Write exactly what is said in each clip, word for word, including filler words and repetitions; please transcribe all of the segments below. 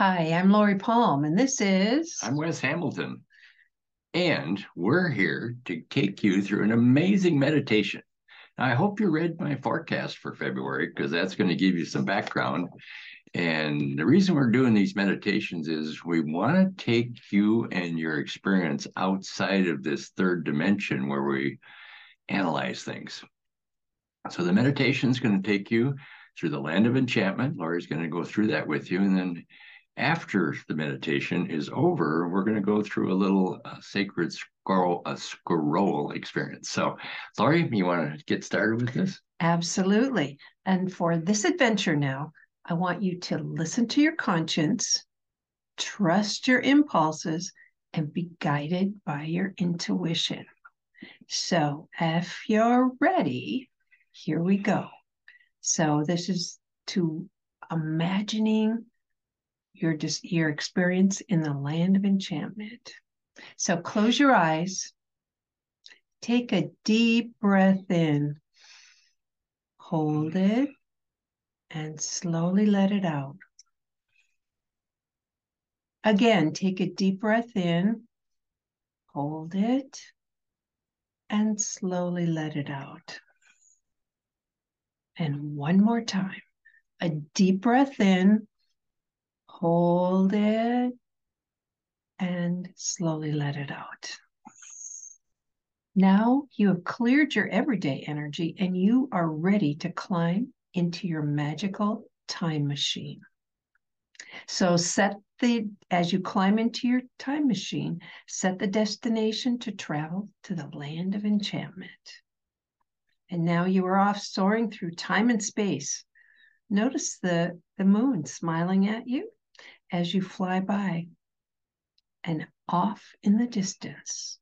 Hi, I'm Lori Palm, and this is... I'm Wes Hamilton, and we're here to take you through an amazing meditation. Now, I hope you read my forecast for February, because that's going to give you some background. And the reason we're doing these meditations is we want to take you and your experience outside of this third dimension where we analyze things. So the meditation is going to take you through the land of enchantment. Lori's going to go through that with you, and then after the meditation is over, we're going to go through a little uh, sacred scroll, a scroll experience. So, Lori, you want to get started with this? Absolutely. And for this adventure now, I want you to listen to your conscience, trust your impulses, and be guided by your intuition. So if you're ready, here we go. So this is to imagining Your, just your experience in the land of enchantment. So close your eyes. Take a deep breath in. Hold it and slowly let it out. Again, take a deep breath in. Hold it and slowly let it out. And one more time. A deep breath in. Hold it and slowly let it out. Now you have cleared your everyday energy and you are ready to climb into your magical time machine. So set the, as you climb into your time machine, set the destination to travel to the land of enchantment. And now you are off soaring through time and space. Notice the, the moon smiling at you as you fly by, and off in the distance,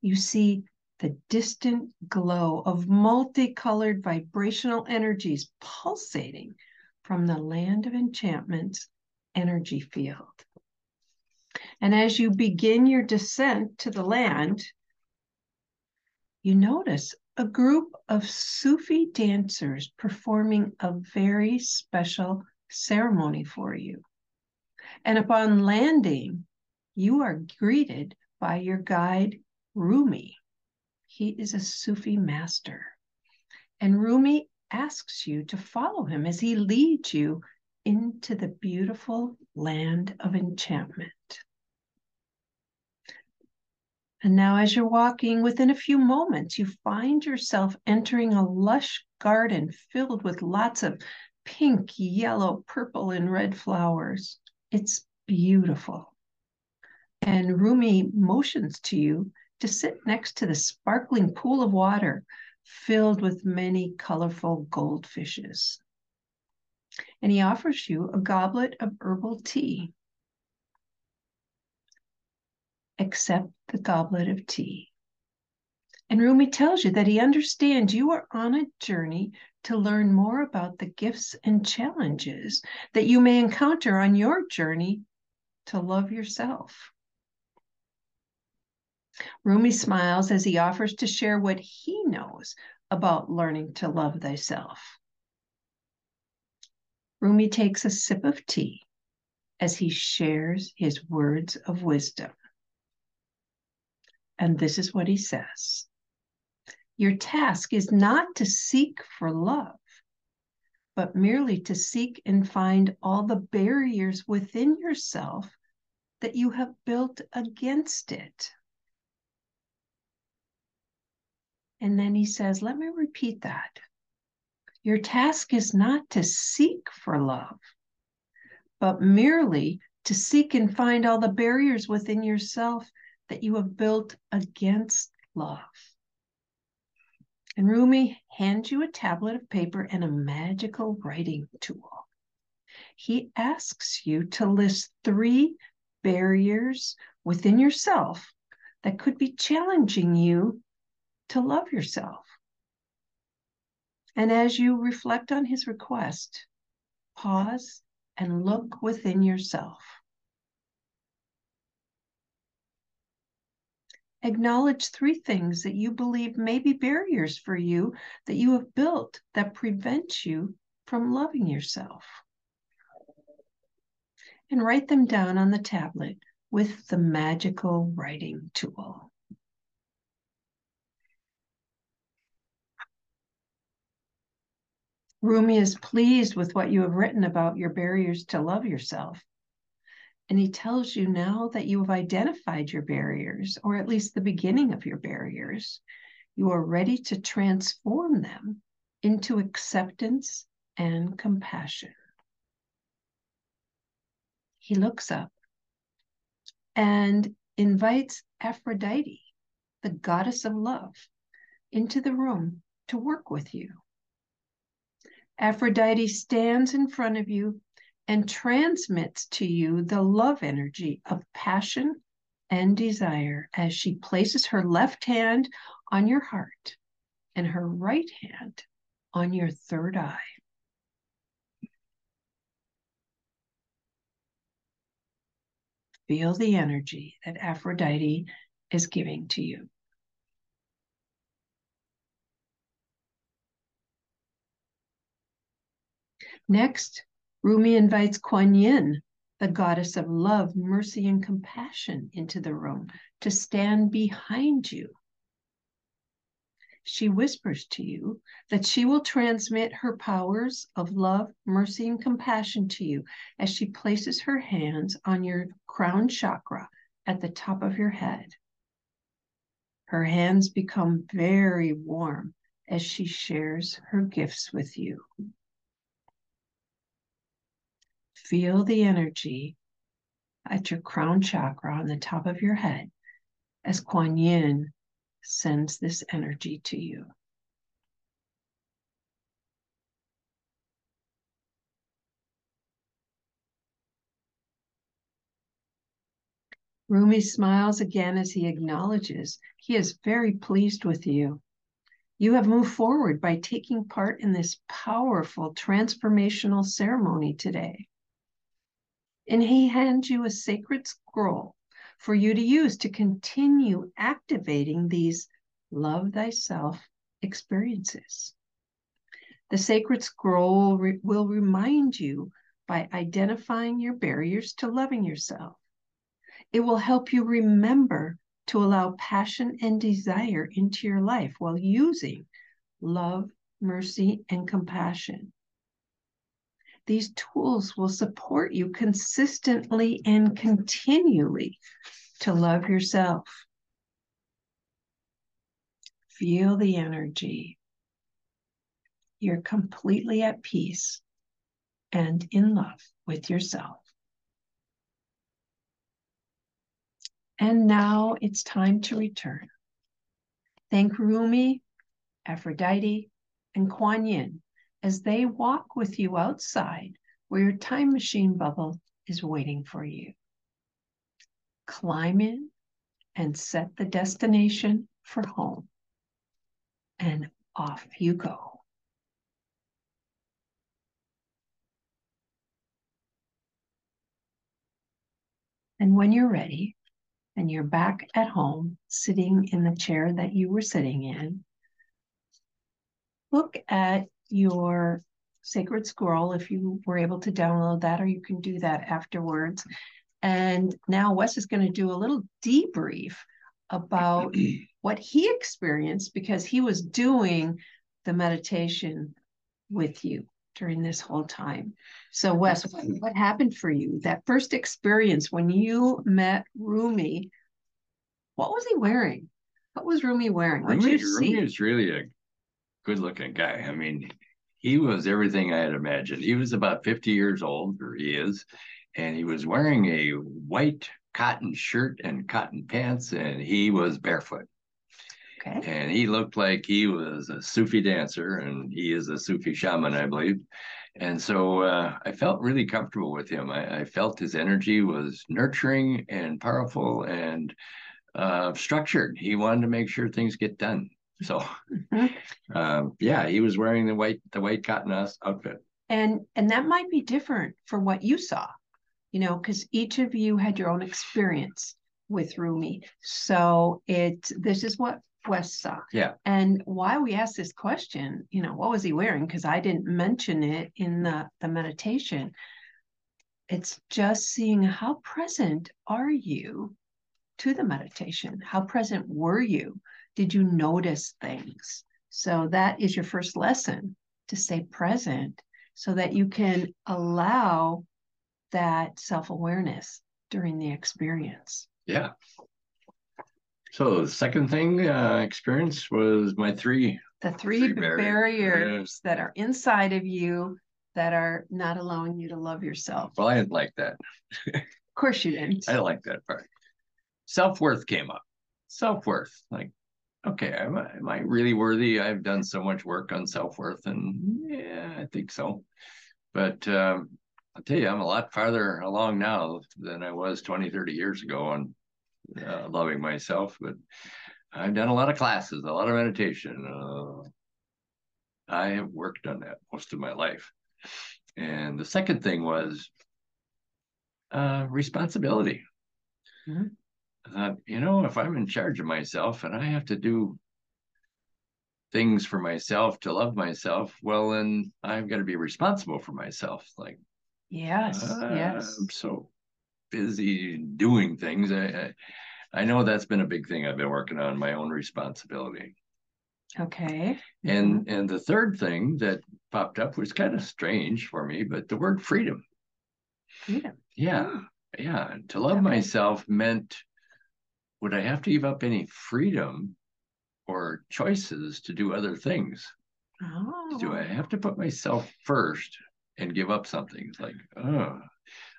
you see the distant glow of multicolored vibrational energies pulsating from the land of enchantment's energy field. And as you begin your descent to the land, you notice a group of Sufi dancers performing a very special ceremony for you. And upon landing, you are greeted by your guide, Rumi. He is a Sufi master. And Rumi asks you to follow him as he leads you into the beautiful land of enchantment. And now as you're walking, within a few moments, you find yourself entering a lush garden filled with lots of pink, yellow, purple, and red flowers. It's beautiful. And Rumi motions to you to sit next to the sparkling pool of water filled with many colorful goldfishes. And he offers you a goblet of herbal tea. Accept the goblet of tea. And Rumi tells you that he understands you are on a journey to learn more about the gifts and challenges that you may encounter on your journey to love yourself. Rumi smiles as he offers to share what he knows about learning to love thyself. Rumi takes a sip of tea as he shares his words of wisdom. And this is what he says. Your task is not to seek for love, but merely to seek and find all the barriers within yourself that you have built against it. And then he says, let me repeat that. Your task is not to seek for love, but merely to seek and find all the barriers within yourself that you have built against love. And Rumi hands you a tablet of paper and a magical writing tool. He asks you to list three barriers within yourself that could be challenging you to love yourself. And as you reflect on his request, pause and look within yourself. Acknowledge three things that you believe may be barriers for you that you have built that prevent you from loving yourself. and write them down on the tablet with the magical writing tool. Rumi is pleased with what you have written about your barriers to love yourself. And he tells you now that you have identified your barriers, or at least the beginning of your barriers. You are ready to transform them into acceptance and compassion. He looks up and invites Aphrodite, the goddess of love, into the room to work with you. Aphrodite stands in front of you and transmits to you the love energy of passion and desire as she places her left hand on your heart and her right hand on your third eye. Feel the energy that Aphrodite is giving to you. Next, Rumi invites Guanyin, the goddess of love, mercy, and compassion, into the room to stand behind you. She whispers to you that she will transmit her powers of love, mercy, and compassion to you as she places her hands on your crown chakra at the top of your head. Her hands become very warm as she shares her gifts with you. Feel the energy at your crown chakra on the top of your head as Guanyin sends this energy to you. Rumi smiles again as he acknowledges he is very pleased with you. You have moved forward by taking part in this powerful transformational ceremony today. And he hands you a sacred scroll for you to use to continue activating these love thyself experiences. The sacred scroll re- will remind you by identifying your barriers to loving yourself. It will help you remember to allow passion and desire into your life while using love, mercy, and compassion. These tools will support you consistently and continually to love yourself. Feel the energy. You're completely at peace and in love with yourself. And now it's time to return. Thank Rumi, Aphrodite, and Guanyin as they walk with you outside where your time machine bubble is waiting for you. Climb in and set the destination for home. And off you go. And when you're ready and you're back at home, sitting in the chair that you were sitting in, look at your sacred scroll, if you were able to download that, or you can do that afterwards. And now Wes is going to do a little debrief about what he experienced because he was doing the meditation with you during this whole time. So Wes, what, what happened for you? That first experience when you met Rumi, what was he wearing? What was Rumi wearing? What did you see? Rumi is really a good-looking guy. I mean, he was everything I had imagined. He was about fifty years old, or he is, and he was wearing a white cotton shirt and cotton pants, and he was barefoot. Okay. And he looked like he was a Sufi dancer, and he is a Sufi shaman, I believe. And so uh, I felt really comfortable with him. I, I felt his energy was nurturing and powerful and uh, structured. He wanted to make sure things get done. So, mm-hmm. um, yeah, he was wearing the white the white cotton outfit, and and that might be different for what you saw, you know, because each of you had your own experience with Rumi. So it this is what Wes saw. Yeah, and why we asked this question, you know, what was he wearing? Because I didn't mention it in the the meditation. It's just seeing how present are you to the meditation? How present were you? Did you notice things? So that is your first lesson, to stay present so that you can allow that self-awareness during the experience. Yeah. So the second thing uh, experience was my three. The three, three barriers, barriers that are inside of you that are not allowing you to love yourself. Well, I didn't like that. Of course you didn't. I like that part. Self-worth came up. Self-worth. Like, okay, am I, am I really worthy? I've done so much work on self-worth, and yeah, I think so. But um, I'll tell you, I'm a lot farther along now than I was twenty, thirty years ago on uh, loving myself. But I've done a lot of classes, a lot of meditation. Uh, I have worked on that most of my life. And the second thing was uh, responsibility. Mm-hmm. I thought, you know, if I'm in charge of myself and I have to do things for myself to love myself, well, then I've got to be responsible for myself. Like, yes, uh, yes. I'm so busy doing things. I, I I know that's been a big thing I've been working on, my own responsibility. Okay. And and the third thing that popped up was kind of strange for me, but the word freedom. Freedom. Yeah, yeah. yeah. To love okay. myself meant, would I have to give up any freedom or choices to do other things? Oh. Do I have to put myself first and give up something? It's like, oh.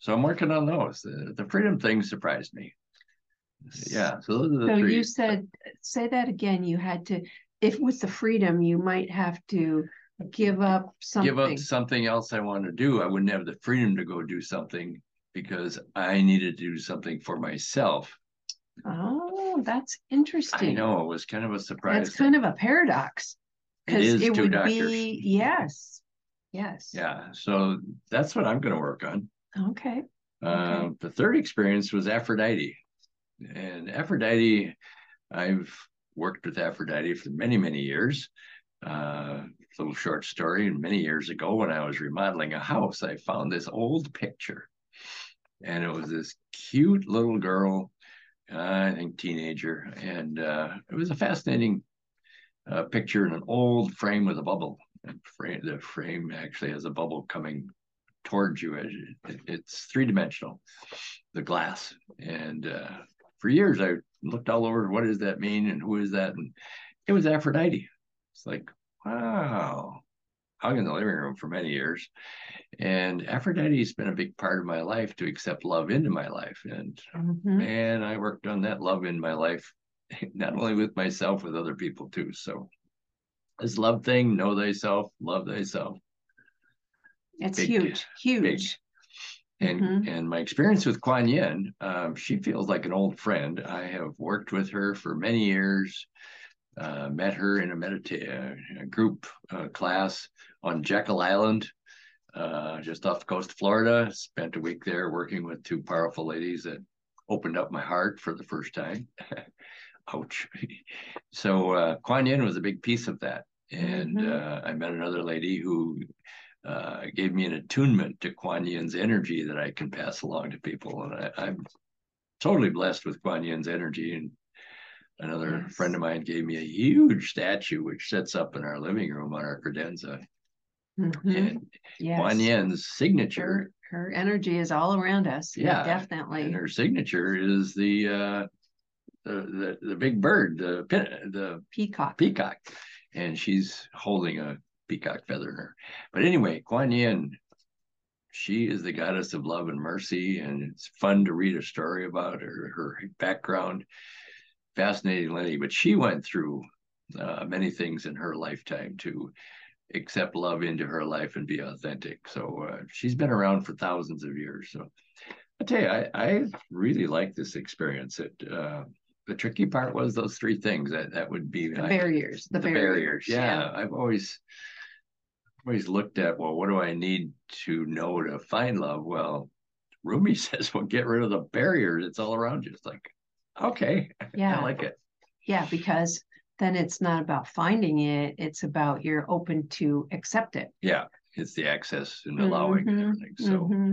So I'm working on those. The, the freedom thing surprised me. Yeah. So those are the so three. You said, say that again. You had to, if with the freedom, you might have to give up something. Give up something else I want to do. I wouldn't have the freedom to go do something because I needed to do something for myself. Oh, that's interesting. I know, it was kind of a surprise. It's kind of a paradox. It is it two would doctors. Be, yes, yes. Yeah, so that's what I'm going to work on. Okay. Uh, okay. The third experience was Aphrodite. And Aphrodite, I've worked with Aphrodite for many, many years. Uh, little short story, many years ago when I was remodeling a house, I found this old picture. And it was this cute little girl, I think teenager, and uh, it was a fascinating uh, picture in an old frame with a bubble. And frame, the frame actually has a bubble coming towards you. It, it's three-dimensional, the glass. And uh, for years, I looked all over, what does that mean and who is that? And it was Aphrodite. It's like, wow. Hung in the living room for many years. And Aphrodite's been a big part of my life to accept love into my life. And mm-hmm. man, I worked on that love in my life, not only with myself, with other people too. So this love thing, know thyself, love thyself. It's big, huge, huge. Big. And, mm-hmm. and my experience with Guanyin, um, she feels like an old friend. I have worked with her for many years. Uh, met her in a medita- uh, group uh, class on Jekyll Island, uh, just off the coast of Florida. Spent a week there working with two powerful ladies that opened up my heart for the first time. Ouch. So uh, Guanyin was a big piece of that. And mm-hmm. uh, I met another lady who uh, gave me an attunement to Guanyin's energy that I can pass along to people. And I, I'm totally blessed with Guanyin's energy. And Another yes. friend of mine gave me a huge statue, which sits up in our living room on our credenza. Mm-hmm. And yes. Guanyin's signature. Her, her energy is all around us. Yeah, yeah, definitely. And her signature is the uh, the, the the big bird, the the peacock. Peacock, and she's holding a peacock feather in her. But anyway, Guanyin, she is the goddess of love and mercy, and it's fun to read a story about her, her background. Fascinating lady, but she went through uh, many things in her lifetime to accept love into her life and be authentic. So uh, she's been around for thousands of years. So I tell you, I, I really like this experience. It uh, the tricky part was those three things that that would be the I, barriers. The, the barriers. barriers. Yeah, yeah, I've always always looked at, well, what do I need to know to find love? Well, Rumi says, well, get rid of the barriers. It's all around you. It's like, okay. Yeah. I like it. Yeah, because then it's not about finding it. It's about you're open to accept it. Yeah. it's the access and allowing mm-hmm. and everything. So mm-hmm.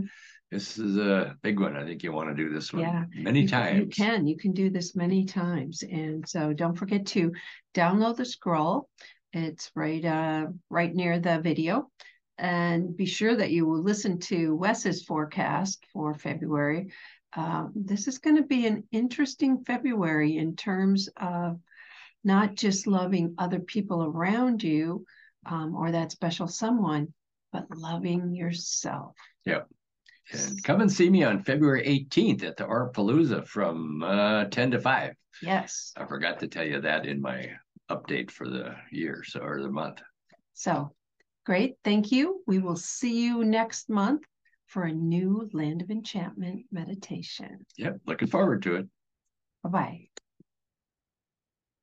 this is a big one. I think you want to do this one yeah. many you, times. You can. You can do this many times. And so don't forget to download the scroll. It's right, uh, right near the video. And be sure that you will listen to Wes's forecast for February. Uh, this is going to be an interesting February in terms of not just loving other people around you um, or that special someone, but loving yourself. Yep. And come and see me on February eighteenth at the Orpalooza from uh, ten to five. Yes. I forgot to tell you that in my update for the year so or the month. So great. Thank you. We will see you next month for a new Land of Enchantment meditation. Yep. Looking forward to it. Bye-bye.